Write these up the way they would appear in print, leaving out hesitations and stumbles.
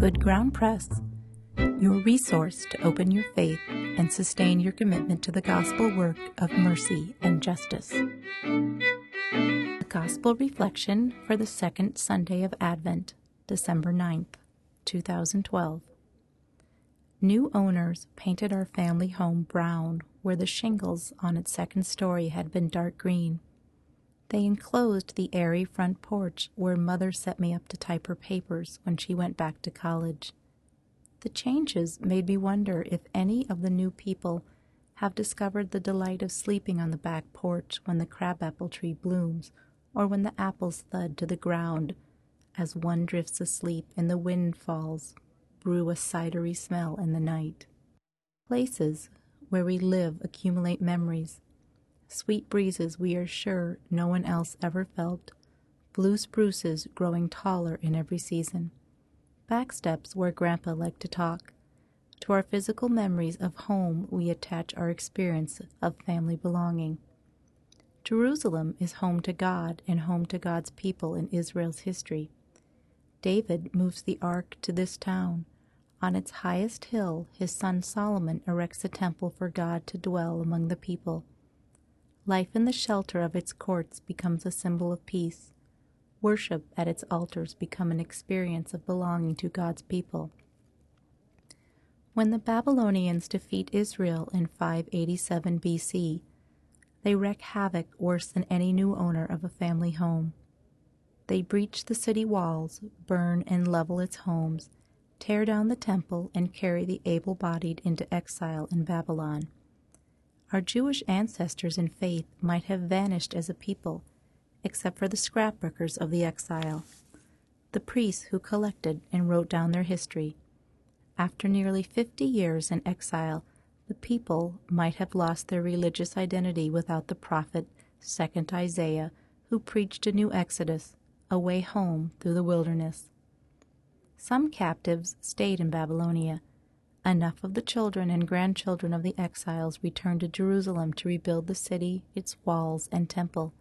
Good Ground Press, your resource to open your faith and sustain your commitment to the gospel work of mercy and justice. A Gospel Reflection for the Second Sunday of Advent, December 9th, 2012. New owners painted our family home brown where the shingles on its second story had been dark green. They enclosed the airy front porch where Mother set me up to type her papers when she went back to college. The changes made me wonder if any of the new people have discovered the delight of sleeping on the back porch when the crabapple tree blooms or when the apples thud to the ground as one drifts asleep and the wind falls, brew a cidery smell in the night. Places where we live accumulate memories. Sweet breezes we are sure no one else ever felt, blue spruces growing taller in every season, back steps where Grandpa liked to talk. To our physical memories of home we attach our experience of family belonging. Jerusalem is home to God and home to God's people in Israel's history. David moves the ark to this town. On its highest hill, his son Solomon erects a temple for God to dwell among the people. Life in the shelter of its courts becomes a symbol of peace. Worship at its altars becomes an experience of belonging to God's people. When the Babylonians defeat Israel in 587 BC, they wreak havoc worse than any new owner of a family home. They breach the city walls, burn and level its homes, tear down the temple, and carry the able-bodied into exile in Babylon. Our Jewish ancestors in faith might have vanished as a people, except for the scrapbookers of the exile, the priests who collected and wrote down their history. After nearly 50 years in exile, the people might have lost their religious identity without the prophet Second Isaiah, who preached a new exodus, a way home through the wilderness. Some captives stayed in Babylonia. Enough of the children and grandchildren of the exiles returned to Jerusalem to rebuild the city, its walls, and temple.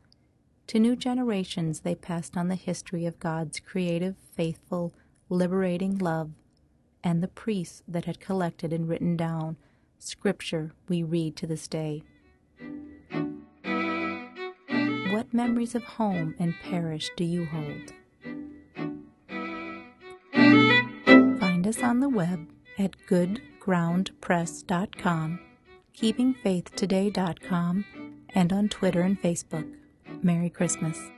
To new generations they passed on the history of God's creative, faithful, liberating love, and the priests that had collected and written down Scripture we read to this day. What memories of home and parish do you hold? Find us on the web at goodgroundpress.com, keepingfaithtoday.com, and on Twitter and Facebook. Merry Christmas.